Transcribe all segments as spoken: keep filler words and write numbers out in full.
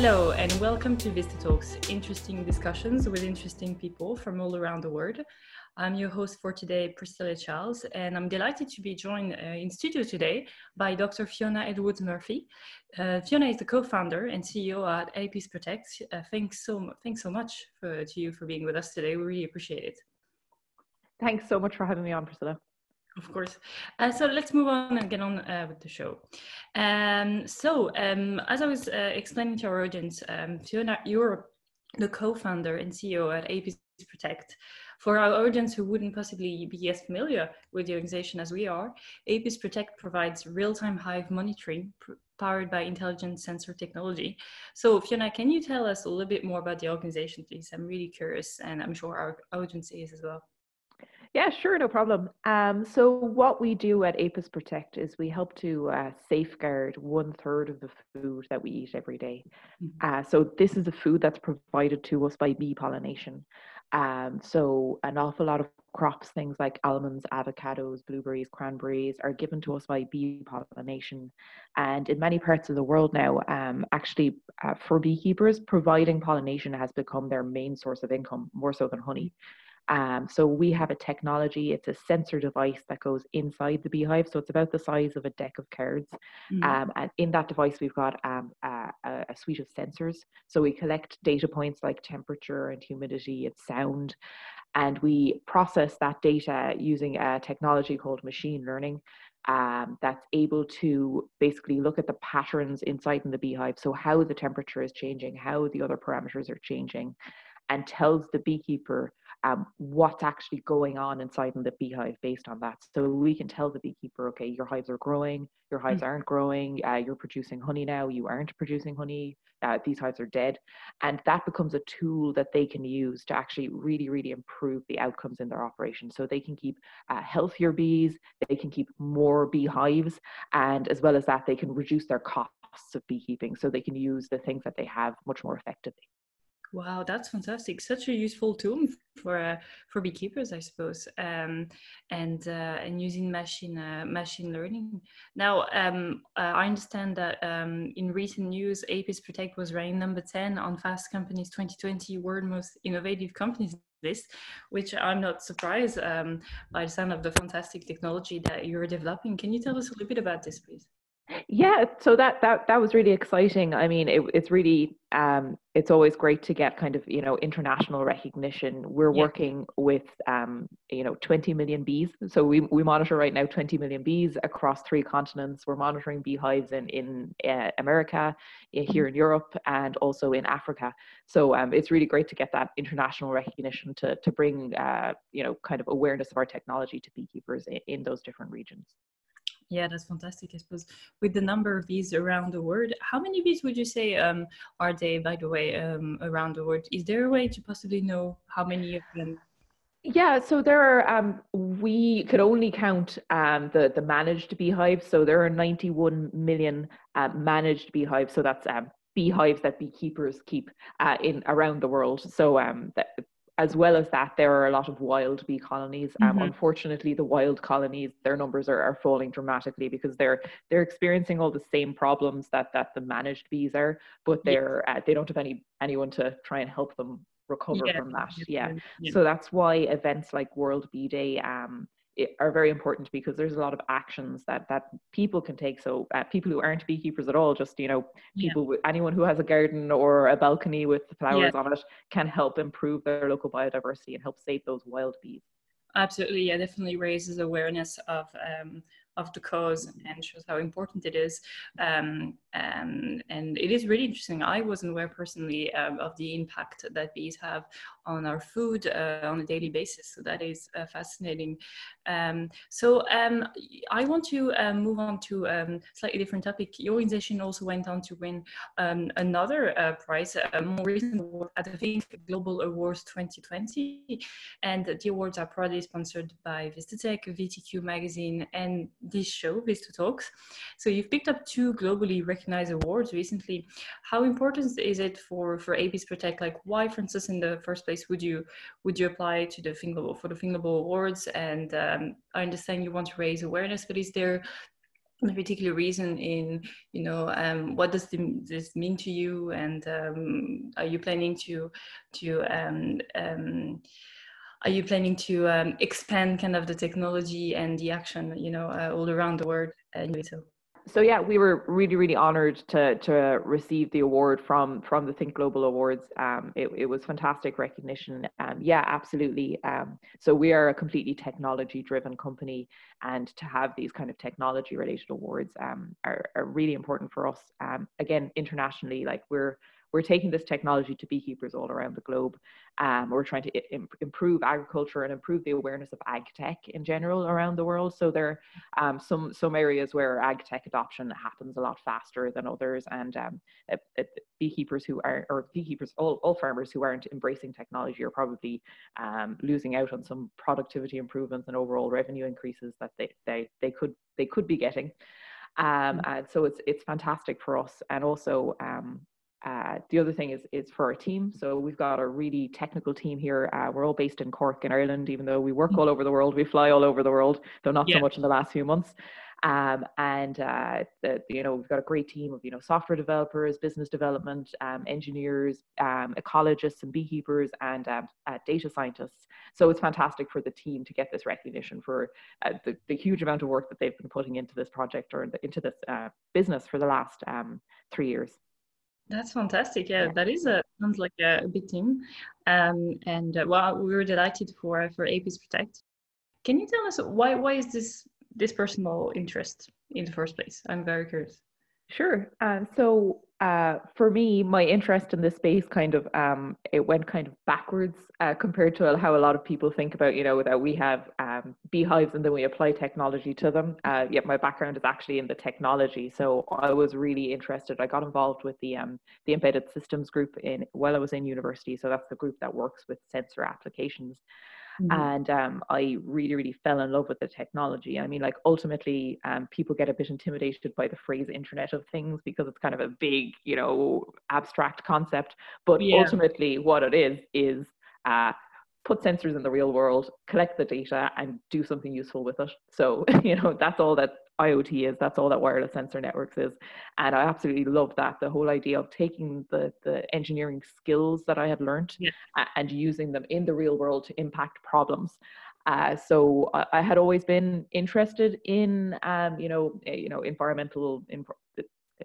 Hello and welcome to Vista Talks, interesting discussions with interesting people from all around the world. I'm your host for today, Priscilla Charles, and I'm delighted to be joined uh, in studio today by Doctor Fiona Edwards-Murphy. Uh, Fiona is the co-founder and C E O at ApisProtect. Uh, thanks so, thanks so much for, to you for being with us today. We really appreciate it. Thanks so much for having me on, Priscilla. Of course. Uh, so let's move on and get on uh, with the show. Um, so um, as I was uh, explaining to our audience, um, Fiona, you're the co-founder and C E O at ApisProtect. For our audience who wouldn't possibly be as familiar with the organization as we are, ApisProtect provides real-time hive monitoring pr powered by intelligent sensor technology. So Fiona, can you tell us a little bit more about the organization, please? I'm really curious, and I'm sure our audience is as well. Yeah, sure, no problem. Um, so what we do at ApisProtect is we help to uh, safeguard one third of the food that we eat every day. Uh, so this is the food that's provided to us by bee pollination. Um, so an awful lot of crops, things like almonds, avocados, blueberries, cranberries are given to us by bee pollination. And in many parts of the world now, um, actually uh, for beekeepers, providing pollination has become their main source of income, more so than honey. Um, so we have a technology, it's a sensor device that goes inside the beehive. So it's about the size of a deck of cards. Mm-hmm. um, and in that device, we've got um, a, a suite of sensors. So we collect data points like temperature and humidity and sound. And we process that data using a technology called machine learning um, that's able to basically look at the patterns inside in the beehive. So how the temperature is changing, how the other parameters are changing, and tells the beekeeper Um, what's actually going on inside in the beehive based on that. So we can tell the beekeeper, okay, your hives are growing, your hives mm-hmm. aren't growing, uh, you're producing honey now, you aren't producing honey, uh, these hives are dead. And that becomes a tool that they can use to actually really, really improve the outcomes in their operation. So they can keep uh, healthier bees, they can keep more beehives, and as well as that, they can reduce their costs of beekeeping. So they can use the things that they have much more effectively. Wow, that's fantastic! Such a useful tool for uh, for beekeepers, I suppose, um, and uh, and using machine uh, machine learning. Now, um, uh, I understand that um, in recent news, ApisProtect was ranked number ten on Fast Company's twenty twenty World's Most Innovative Companies list, which I'm not surprised um, by the sound of the fantastic technology that you're developing. Can you tell us a little bit about this, please? Yeah, so that that that was really exciting. I mean, it, it's really um, it's always great to get kind of you know international recognition. We're yeah. working with um, you know twenty million bees, so we we monitor right now twenty million bees across three continents. We're monitoring beehives in in uh, America, here in Europe, and also in Africa. So um, it's really great to get that international recognition to to bring uh, you know kind of awareness of our technology to beekeepers in, in those different regions. Yeah, that's fantastic, I suppose. With the number of bees around the world, how many bees would you say um, are there, by the way, um, around the world? Is there a way to possibly know how many of them? Yeah, so there are, um, we could only count um, the, the managed beehives. So there are ninety-one million uh, managed beehives. So that's um, beehives that beekeepers keep uh, in around the world. So um, that, as well as that, there are a lot of wild bee colonies. Um, mm-hmm. Unfortunately, the wild colonies, their numbers are, are falling dramatically because they're they're experiencing all the same problems that that the managed bees are, but they're yes. uh, they don't have any anyone to try and help them recover yeah. from that. Yeah. yeah, so that's why events like World Bee Day um, are very important, because there's a lot of actions that that people can take. So uh, people who aren't beekeepers at all, just you know people yeah. anyone who has a garden or a balcony with flowers yeah. on it can help improve their local biodiversity and help save those wild bees. Absolutely, yeah, definitely raises awareness of um of the cause and shows how important it is. Um, and, and it is really interesting. I wasn't aware personally um, of the impact that bees have on our food uh, on a daily basis. So that is uh, fascinating. Um, so um, I want to uh, move on to a um, slightly different topic. Your organization also went on to win um, another uh, prize, a more recent award at the Think Global Awards twenty twenty. And the awards are proudly sponsored by Vista Tech, V T Q Magazine, and this show, Vista Talks. So you've picked up two globally recognized awards recently. How important is it for, for ApisProtect? Like, why, for instance, in the first place, would you would you apply to the Think Global for the Think Global Awards? And um, I understand you want to raise awareness, but is there a particular reason in, you know, um, what does this mean to you, and um, are you planning to, to um, um, are you planning to um, expand kind of the technology and the action, you know, uh, all around the world? Anyway, so. So yeah, we were really, really honoured to to receive the award from from the Think Global Awards. Um, it, it was fantastic recognition. Um, yeah, absolutely. Um, so we are a completely technology-driven company, and to have these kind of technology-related awards um, are, are really important for us. Um, again, internationally, like we're we're taking this technology to beekeepers all around the globe. Um, we're trying to im- improve agriculture and improve the awareness of ag tech in general around the world. So there are um, some, some areas where ag tech adoption happens a lot faster than others. And um, uh, uh, beekeepers who are, or beekeepers, all, all farmers who aren't embracing technology are probably um, losing out on some productivity improvements and overall revenue increases that they, they, they, could, they could be getting. Um, and so it's, it's fantastic for us. And also, um, Uh, the other thing is, is for our team. So we've got a really technical team here. Uh, we're all based in Cork in Ireland, even though we work all over the world, we fly all over the world, though not yeah. so much in the last few months. Um, and, uh, the, you know, we've got a great team of, you know, software developers, business development, um, engineers, um, ecologists and beekeepers and um, uh, data scientists. So it's fantastic for the team to get this recognition for uh, the, the huge amount of work that they've been putting into this project or into this uh, business for the last um, three years. That's fantastic. Yeah, that is a sounds like a, a big team, um, and uh, well, we were delighted for for ApisProtect. Can you tell us why why is this this personal interest in the first place? I'm very curious. Sure. Uh, so uh, for me, my interest in this space kind of um, it went kind of backwards uh, compared to how a lot of people think about, you know, that we have um, beehives and then we apply technology to them. Uh, yet my background is actually in the technology, so I was really interested. I got involved with the um, the embedded systems group in while I was in university. So that's the group that works with sensor applications. Mm-hmm. And um, I really, really fell in love with the technology. I mean, like ultimately, um, people get a bit intimidated by the phrase Internet of Things because it's kind of a big, you know, abstract concept. But yeah. ultimately what it is, is uh, put sensors in the real world, collect the data and do something useful with it. So, you know, that's all that I O T is, that's all that wireless sensor networks is. And I absolutely love that, the whole idea of taking the, the engineering skills that I had learned yeah. and using them in the real world to impact problems. Uh, so I, I had always been interested in, um, you know, you know, environmental, imp-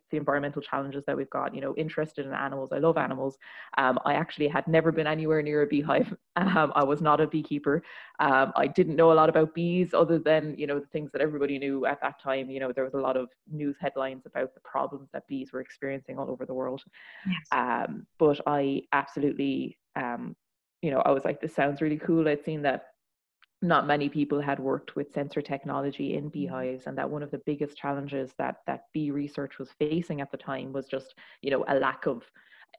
the environmental challenges that we've got, you know, interested in animals. I love animals. Um, I actually had never been anywhere near a beehive. Um, I was not a beekeeper. Um, I didn't know a lot about bees other than, you know, the things that everybody knew at that time. You know, there was a lot of news headlines about the problems that bees were experiencing all over the world. Yes. Um, but I absolutely, um, you know, I was like, this sounds really cool. I'd seen that not many people had worked with sensor technology in beehives, and that one of the biggest challenges that that bee research was facing at the time was just, you know, a lack of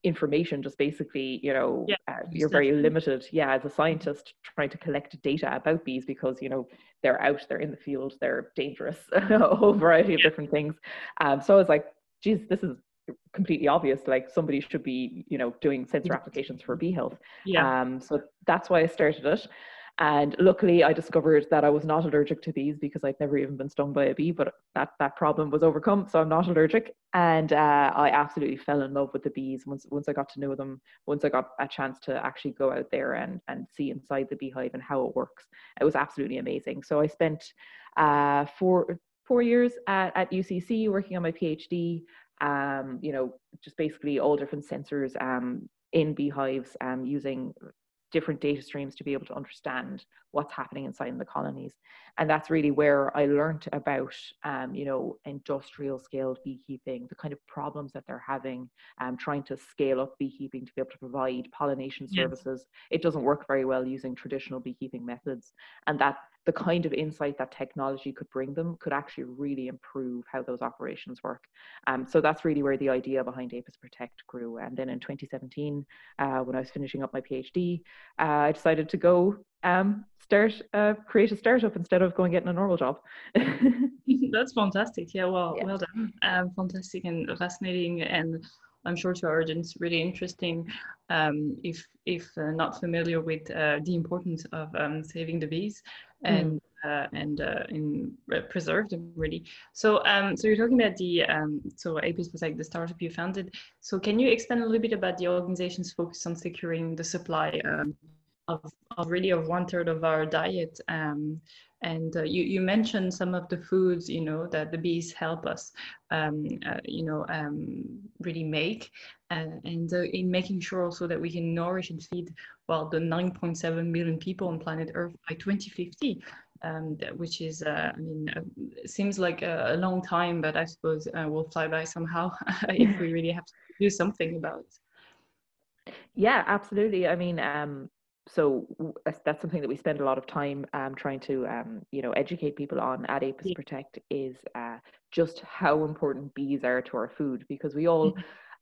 information. Just basically, you know, yeah, uh, you're very limited, yeah, as a scientist trying to collect data about bees because, you know, they're out, they're in the field, they're dangerous, a whole variety yeah. of different things. Um, so I was like, geez, this is completely obvious, like somebody should be, you know, doing sensor applications for bee health. Yeah. Um, so that's why I started it. And luckily I discovered that I was not allergic to bees because I'd never even been stung by a bee, but that, that problem was overcome. So I'm not allergic. And uh, I absolutely fell in love with the bees once once I got to know them, once I got a chance to actually go out there and, and see inside the beehive and how it works. It was absolutely amazing. So I spent uh, four, four years at, at U C C working on my PhD, um, you know, just basically all different sensors um, in beehives um, using different data streams to be able to understand what's happening inside the colonies. And that's really where I learned about, um, you know, industrial scale beekeeping, the kind of problems that they're having, um, trying to scale up beekeeping to be able to provide pollination yes. services. It doesn't work very well using traditional beekeeping methods, and that the kind of insight that technology could bring them could actually really improve how those operations work. Um, so that's really where the idea behind ApisProtect grew. And then in twenty seventeen, uh, when I was finishing up my PhD, uh, I decided to go um, start, uh, create a startup instead of going getting a normal job. That's fantastic. Yeah, well, yeah. well done. Um, fantastic and fascinating, and I'm sure to our audience really interesting um, if if uh, not familiar with uh, the importance of um, saving the bees. And uh, and uh, in uh, preserve them really. So, um, so you're talking about the um, so ApisProtect, the startup you founded. So, can you expand a little bit about the organization's focus on securing the supply um, of, of really of one third of our diet? Um, and uh, you you mentioned some of the foods, you know, that the bees help us, um, uh, you know, um, really make. Uh, and uh, in making sure also that we can nourish and feed, well, the nine point seven million people on planet Earth by twenty fifty, um, which is, uh, I mean, uh, seems like a, a long time, but I suppose uh, we'll fly by somehow if we really have to do something about it. Yeah, absolutely. I mean, um, so that's something that we spend a lot of time um, trying to, um, you know, educate people on at ApisProtect, is uh, just how important bees are to our food, because we all...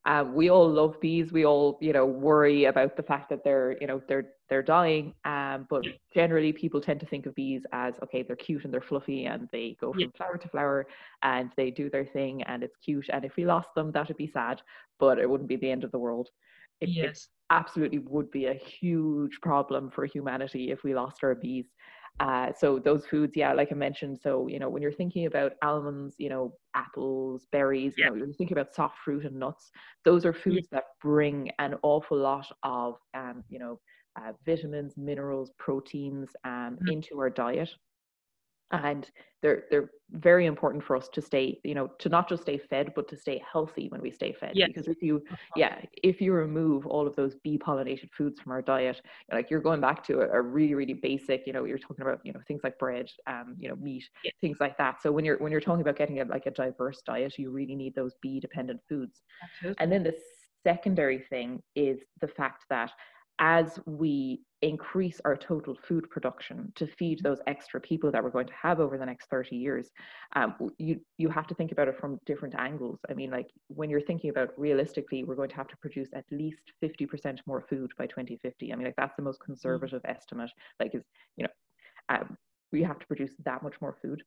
Uh, we all love bees. We all, you know, worry about the fact that they're, you know, they're they're dying. Um, but generally, people tend to think of bees as, okay, they're cute and they're fluffy and they go from yeah. flower to flower and they do their thing and it's cute. And if we lost them, that would be sad, but it wouldn't be the end of the world. It, yes, it absolutely would be a huge problem for humanity if we lost our bees. Uh, so those foods, yeah, like I mentioned, so, you know, when you're thinking about almonds, you know, apples, berries, yeah. you know, when you think about soft fruit and nuts, those are foods yeah. that bring an awful lot of, um, you know, uh, vitamins, minerals, proteins um, mm-hmm. into our diet. And they're, they're very important for us to stay, you know, to not just stay fed, but to stay healthy when we stay fed. Yes. Because if you, yeah, if you remove all of those bee pollinated foods from our diet, like you're going back to a, a really, really basic, you know, you're talking about, you know, things like bread, um, you know, meat, yes. things like that. So when you're, when you're talking about getting a, like a diverse diet, you really need those bee dependent foods. Absolutely. And then the secondary thing is the fact that as we increase our total food production to feed those extra people that we're going to have over the next thirty years, um, you, you have to think about it from different angles. I mean, like when you're thinking about realistically, we're going to have to produce at least fifty percent more food by twenty fifty. I mean, like that's the most conservative mm-hmm. estimate, like is, you know, um, we have to produce that much more food,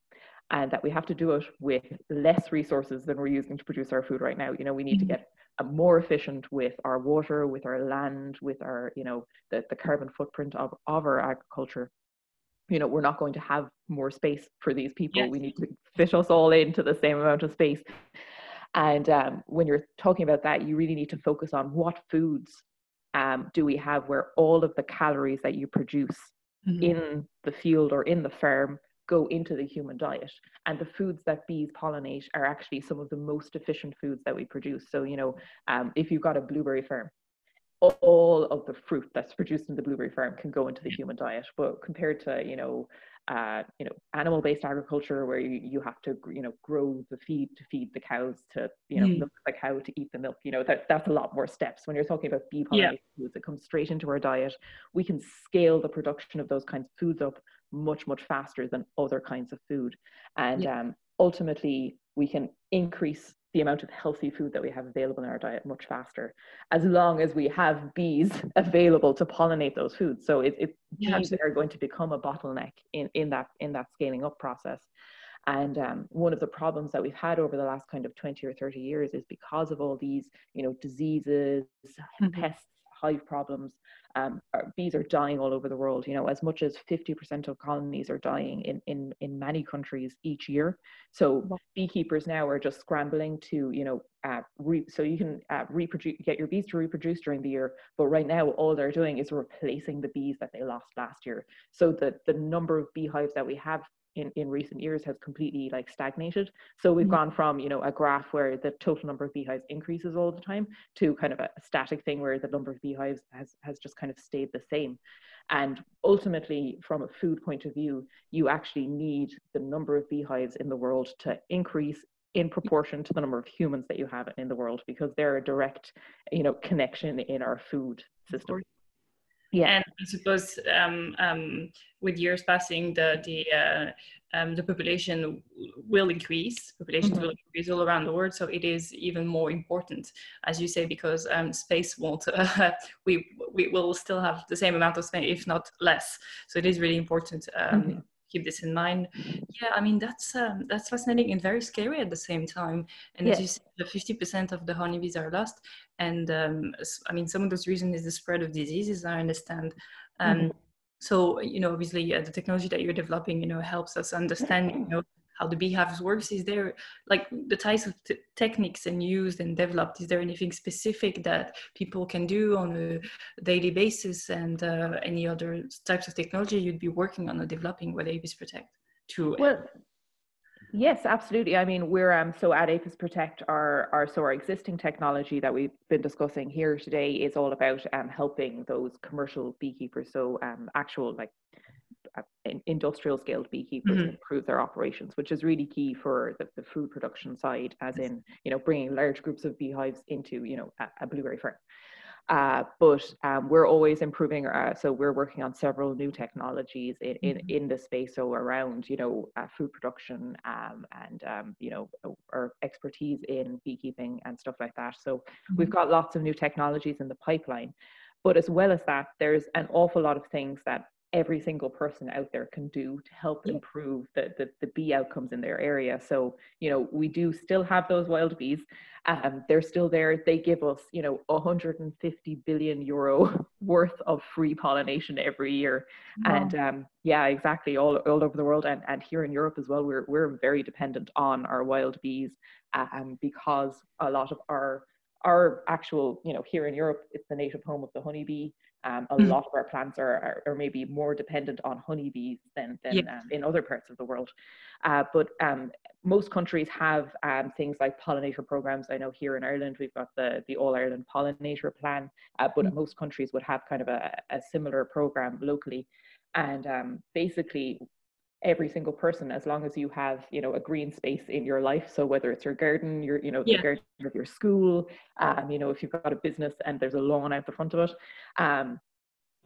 and that we have to do it with less resources than we're using to produce our food right now. You know, we need mm-hmm. to get more efficient with our water, with our land, with our, you know, the, the carbon footprint of, of our agriculture. You know, we're not going to have more space for these people. Yes. We need to fit us all into the same amount of space. And um, when you're talking about that, you really need to focus on what foods um, do we have where all of the calories that you produce mm-hmm. in the field or in the farm go into the human diet. And the foods that bees pollinate are actually some of the most efficient foods that we produce. So, you know, um, if you've got a blueberry farm, all of the fruit that's produced in the blueberry farm can go into the human diet. But compared to, you know, uh, you know, animal-based agriculture where you, you have to, you know, grow the feed to feed the cows to, you know, mm. milk the cow to eat the milk, you know, that, that's a lot more steps. When you're talking about bee pollinated yeah. foods that come straight into our diet, we can scale the production of those kinds of foods up much, much faster than other kinds of food. And yeah. um, ultimately, we can increase the amount of healthy food that we have available in our diet much faster, as long as we have bees available to pollinate those foods. So it, it yeah, bees are going to become a bottleneck in, in, that, in that scaling up process. And um, one of the problems that we've had over the last kind of twenty or thirty years is because of all these, you know, diseases, mm-hmm. pests, hive problems, um, bees are dying all over the world. You know, as much as fifty percent of colonies are dying in, in, in many countries each year. So wow. beekeepers now are just scrambling to, you know, uh, re so you can uh, reproduce, get your bees to reproduce during the year. But right now, all they're doing is replacing the bees that they lost last year. So the, the number of beehives that we have in, in recent years has completely like stagnated. So we've mm-hmm. gone from, you know, a graph where the total number of beehives increases all the time to kind of a static thing where the number of beehives has, has just kind of stayed the same. And ultimately, from a food point of view, you actually need the number of beehives in the world to increase in proportion to the number of humans that you have in the world, because they're a direct, you know, connection in our food system. Yeah. And I suppose um, um, with years passing, the the, uh, um, the population will increase, populations mm-hmm. will increase all around the world. So it is even more important, as you say, because um, space won't, uh, we, we will still have the same amount of space, if not less. So it is really important. Um, mm-hmm. Keep this in mind. Yeah, I mean, that's um, that's fascinating and very scary at the same time. And yes. as you said, the fifty percent of the honeybees are lost. And um, I mean, some of those reasons is the spread of diseases, I understand. Um, mm-hmm. So, you know, obviously uh, the technology that you're developing, you know, helps us understand, you know, how the beehives works. Is there, like, the types of t- techniques and used and developed, is there anything specific that people can do on a daily basis, and uh, any other types of technology you'd be working on or developing with ApisProtect to? Well, yes, absolutely. I mean, we're, um, so at ApisProtect, our, our, so our existing technology that we've been discussing here today is all about um, helping those commercial beekeepers. So um, actual, like, industrial scaled beekeepers mm-hmm. improve their operations, which is really key for the, the food production side, as in, you know, bringing large groups of beehives into, you know, a, a blueberry farm. Uh, but um, we're always improving. Uh, so we're working on several new technologies in, in, mm-hmm. in the space, so around, you know, uh, food production um, and, um, you know, our expertise in beekeeping and stuff like that. So mm-hmm. we've got lots of new technologies in the pipeline. But as well as that, there's an awful lot of things that every single person out there can do to help improve the, the, the bee outcomes in their area. So, you know, we do still have those wild bees. Um, they're still there. They give us, you know, one hundred fifty billion euro worth of free pollination every year. Wow. And um, yeah, exactly. All, all over the world. And, and here in Europe as well, we're, we're very dependent on our wild bees um, because a lot of our, our actual, you know, here in Europe, it's the native home of the honeybee. Um, a mm. lot of our plants are, are, are maybe more dependent on honeybees than, than yes. um, in other parts of the world. Uh, but um, most countries have um, things like pollinator programs. I know here in Ireland, we've got the, the All-Ireland Pollinator Plan, uh, but mm. most countries would have kind of a, a similar program locally. And um, basically, every single person, as long as you have, you know, a green space in your life. So whether it's your garden, your, you know, yeah. the garden of your school, um, you know, if you've got a business and there's a lawn out the front of it, um,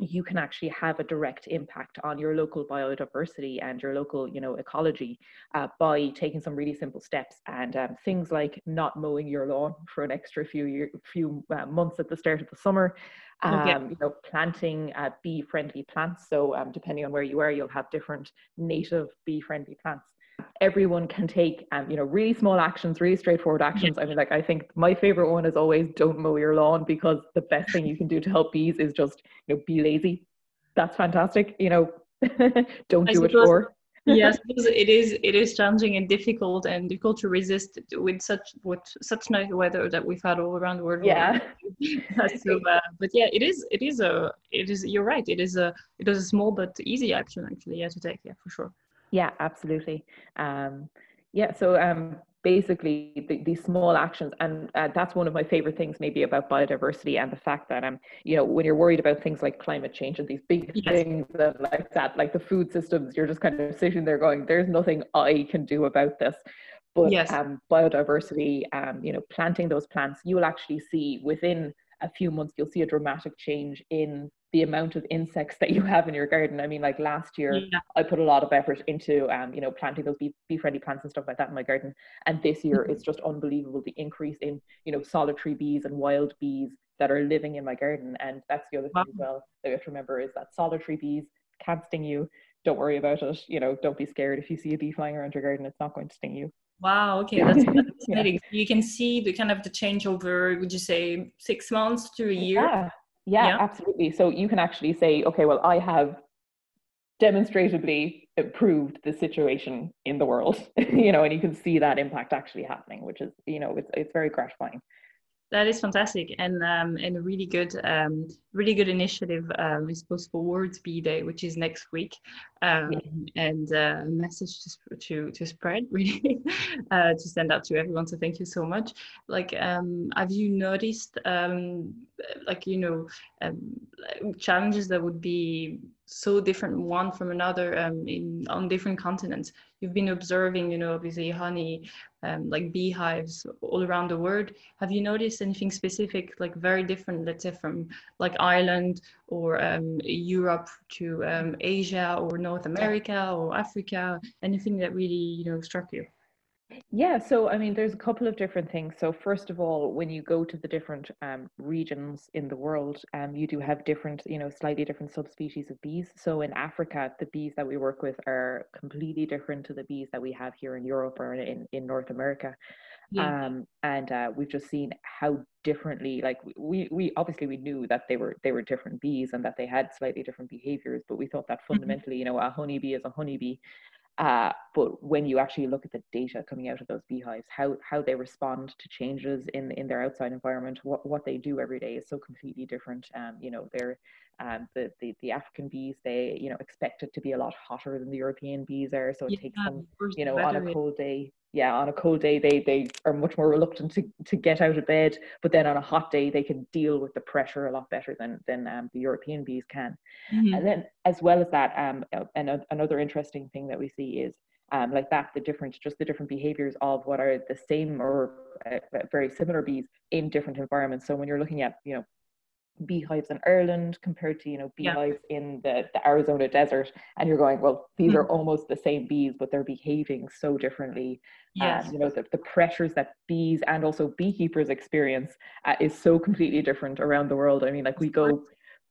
you can actually have a direct impact on your local biodiversity and your local, you know, ecology uh, by taking some really simple steps. And um, things like not mowing your lawn for an extra few year, few uh, months at the start of the summer. Um, okay. You know, planting uh, bee-friendly plants. So um, depending on where you are, you'll have different native bee-friendly plants. Everyone can take, um, you know, really small actions, really straightforward actions. I mean, like, I think my favorite one is always don't mow your lawn, because the best thing you can do to help bees is just, you know, be lazy. That's fantastic. You know, don't I do suppose, it for. Yes, it is. It is challenging and difficult, and difficult to resist with such with such nice weather that we've had all around the world. Yeah. So, uh, but yeah, it is. It is a. It is. You're right. It is a. It is a small but easy action, actually. Yeah, to take. Yeah, for sure. Yeah, absolutely. Um, yeah, so um, basically the, these small actions, and uh, that's one of my favorite things maybe about biodiversity, and the fact that, um, you know, when you're worried about things like climate change and these big yes. things and like that, like the food systems, you're just kind of sitting there going, there's nothing I can do about this. But yes. um, biodiversity, um, you know, planting those plants, you will actually see within a few months, you'll see a dramatic change in the amount of insects that you have in your garden. I mean, like last year, yeah. I put a lot of effort into, um, you know, planting those bee, bee-friendly plants and stuff like that in my garden. And this year, mm-hmm. it's just unbelievable, the increase in, you know, solitary bees and wild bees that are living in my garden. And that's the other thing wow. as well that we have to remember, is that solitary bees can't sting you. Don't worry about it. You know, don't be scared. If you see a bee flying around your garden, it's not going to sting you. Wow. Okay. That's fascinating. Yeah. You can see the kind of the change over, would you say, six months to a year? Yeah. Yeah, yeah, absolutely. So you can actually say, okay, well, I have demonstrably improved the situation in the world, you know, and you can see that impact actually happening, which is, you know, it's it's very gratifying. That is fantastic, and um, and a really good, um, really good initiative. Um, I suppose for World Bee Day, which is next week, um, yeah. and a uh, message to to to spread, really, uh, to send out to everyone. So thank you so much. Like, um, have you noticed, um, like you know, um, challenges that would be so different one from another um, in on different continents? You've been observing, you know, obviously honey, um, like beehives all around the world. Have you noticed anything specific, like very different, let's say from like Ireland or um, Europe to um, Asia or North America or Africa? Anything that really, you know, struck you? Yeah, so I mean, there's a couple of different things. So first of all, when you go to the different um, regions in the world, um, you do have different, you know, slightly different subspecies of bees. So in Africa, the bees that we work with are completely different to the bees that we have here in Europe or in, in North America. Yeah. Um, and uh, we've just seen how differently, like we, we obviously we knew that they were they were different bees and that they had slightly different behaviors, but we thought that fundamentally, you know, a honeybee is a honeybee. Uh, but when you actually look at the data coming out of those beehives, how how they respond to changes in in their outside environment, what what they do every day is so completely different. Um, you know, they're um, the, the the African bees, they you know expect it to be a lot hotter than the European bees are, so it yeah, takes them, you know, on a cold day. Yeah, on a cold day, they they are much more reluctant to, to get out of bed. But then on a hot day, they can deal with the pressure a lot better than than um, the European bees can. Mm-hmm. And then, as well as that, um, and a, another interesting thing that we see is um, like that the different, just the different behaviors of what are the same or uh, very similar bees in different environments. So when you're looking at, you know, beehives in Ireland compared to, you know, beehives yeah. in the, the Arizona desert, and you're going, well, these are almost the same bees, but they're behaving so differently. Yes. Um, you know, the, the pressures that bees and also beekeepers experience uh, is so completely different around the world. I mean, like we go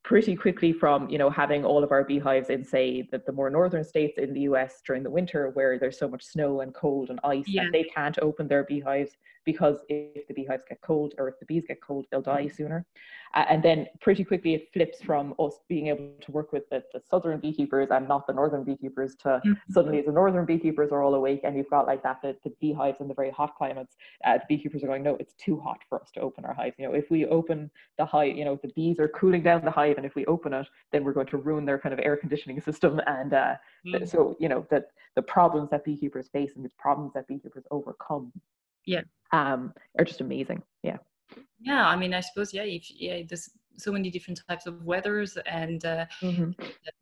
pretty quickly from, you know, having all of our beehives in, say, the, the more northern states in the U S during the winter, where there's so much snow and cold and ice, yeah. and they can't open their beehives because if the beehives get cold, or if the bees get cold, they'll die sooner. Uh, and then pretty quickly it flips from us being able to work with the, the southern beekeepers and not the northern beekeepers to mm-hmm. suddenly the northern beekeepers are all awake, and you've got like that, the, the beehives in the very hot climates, uh, the beekeepers are going, no, it's too hot for us to open our hive. You know, if we open the hive, you know, the bees are cooling down the hive, and if we open it, then we're going to ruin their kind of air conditioning system. And uh, mm-hmm. so, you know, that the problems that beekeepers face and the problems that beekeepers overcome. Yeah. Um, are just amazing. Yeah. Yeah. I mean, I suppose, yeah, if, yeah, there's so many different types of weathers and, uh, mm-hmm.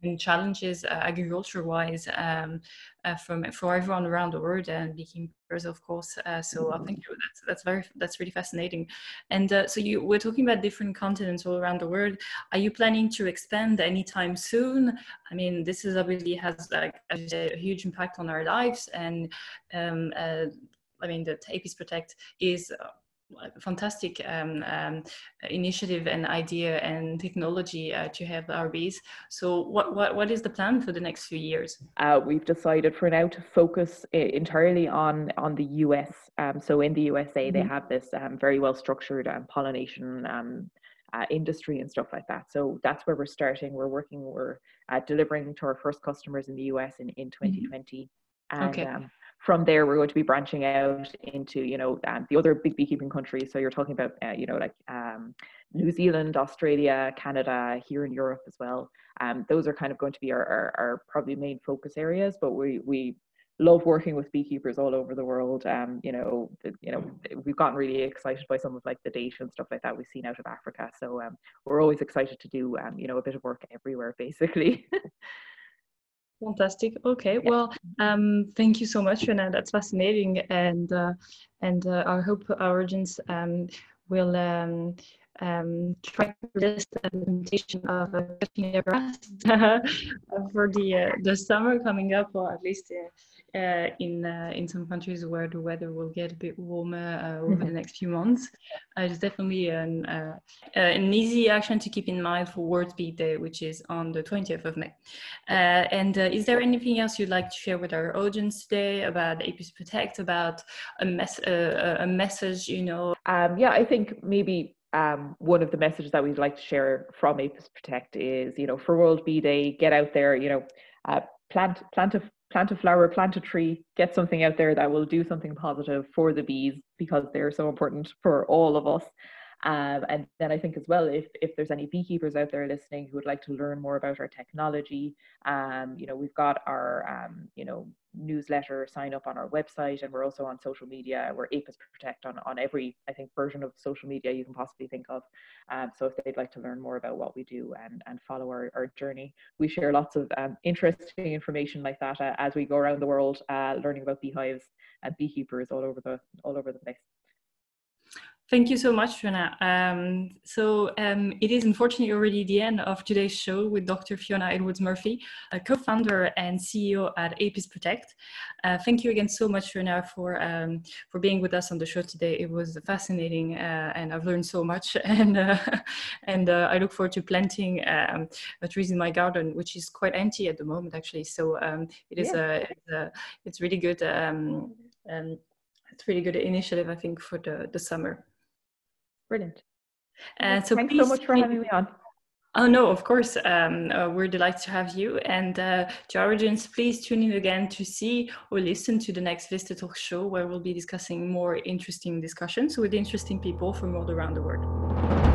and challenges uh, agriculture wise um, uh, from for everyone around the world, and beekeepers, of course. Uh, so mm-hmm. I think that's, that's very, that's really fascinating. And uh, so you were talking about different continents all around the world. Are you planning to expand anytime soon? I mean, this is obviously has like a, a huge impact on our lives, and um, uh, I mean, the ApisProtect is a fantastic um, um, initiative and idea and technology uh, to help our bees. So what, what, what is the plan for the next few years? Uh, we've decided for now to focus entirely on, on the U S. Um, so in the U S A, mm-hmm. they have this um, very well structured um, pollination um, Uh, industry and stuff like that. So that's where we're starting. We're working, we're uh, delivering to our first customers in the U S in, in twenty twenty. Mm-hmm. And, okay. Um, from there, we're going to be branching out into, you know, um, the other big beekeeping countries. So you're talking about, uh, you know, like um, New Zealand, Australia, Canada, here in Europe as well. Um, those are kind of going to be our, our, our probably main focus areas. But we we love working with beekeepers all over the world. Um, you know, the, you know, we've gotten really excited by some of like the data and stuff like that we've seen out of Africa. So um, we're always excited to do, um, you know, a bit of work everywhere, basically. Fantastic. Okay. Yeah. Well, um, thank you so much, Fiona. That's fascinating, and uh, and uh, I hope our audience um, will um, um, try this presentation of uh, Cutting the Grass for the uh, the summer coming up, or at least uh, uh, in uh, in some countries where the weather will get a bit warmer uh, over mm-hmm. the next few months. Uh, it's definitely an uh, uh, an easy action to keep in mind for World Bee Day, which is on the twentieth of May. Uh, and uh, is there anything else you'd like to share with our audience today about ApisProtect, about a mess uh, a message? You know. Um, yeah, I think maybe. Um, one of the messages that we'd like to share from ApisProtect is, you know, for World Bee Day, get out there, you know, uh, plant, plant a, plant a flower, plant a tree, get something out there that will do something positive for the bees, because they're so important for all of us. Um, and then I think as well, if, if there's any beekeepers out there listening who would like to learn more about our technology, um, you know, we've got our, um, you know, newsletter sign up on our website, and we're also on social media. We're ApisProtect on, on every, I think, version of social media you can possibly think of. Um, so if they'd like to learn more about what we do and, and follow our, our journey, we share lots of um, interesting information like that uh, as we go around the world, uh, learning about beehives and beekeepers all over the, all over the place. Thank you so much, Fiona. Um, so um, it is unfortunately already the end of today's show with Doctor Fiona Edwards-Murphy, a co-founder and C E O at ApisProtect. Uh, thank you again so much, Fiona, for um, for being with us on the show today. It was fascinating, uh, and I've learned so much. And uh, and uh, I look forward to planting um, trees in my garden, which is quite empty at the moment, actually. So um, it is yeah. a, it's, a, it's really good. Um, um, it's really good initiative, I think, for the, the summer. Brilliant. Uh, so Thanks so much for having me on. Oh, no, of course. Um, uh, we're delighted to have you. And uh, to our audience, please tune in again to see or listen to the next Vista Talks show, where we'll be discussing more interesting discussions with interesting people from all around the world.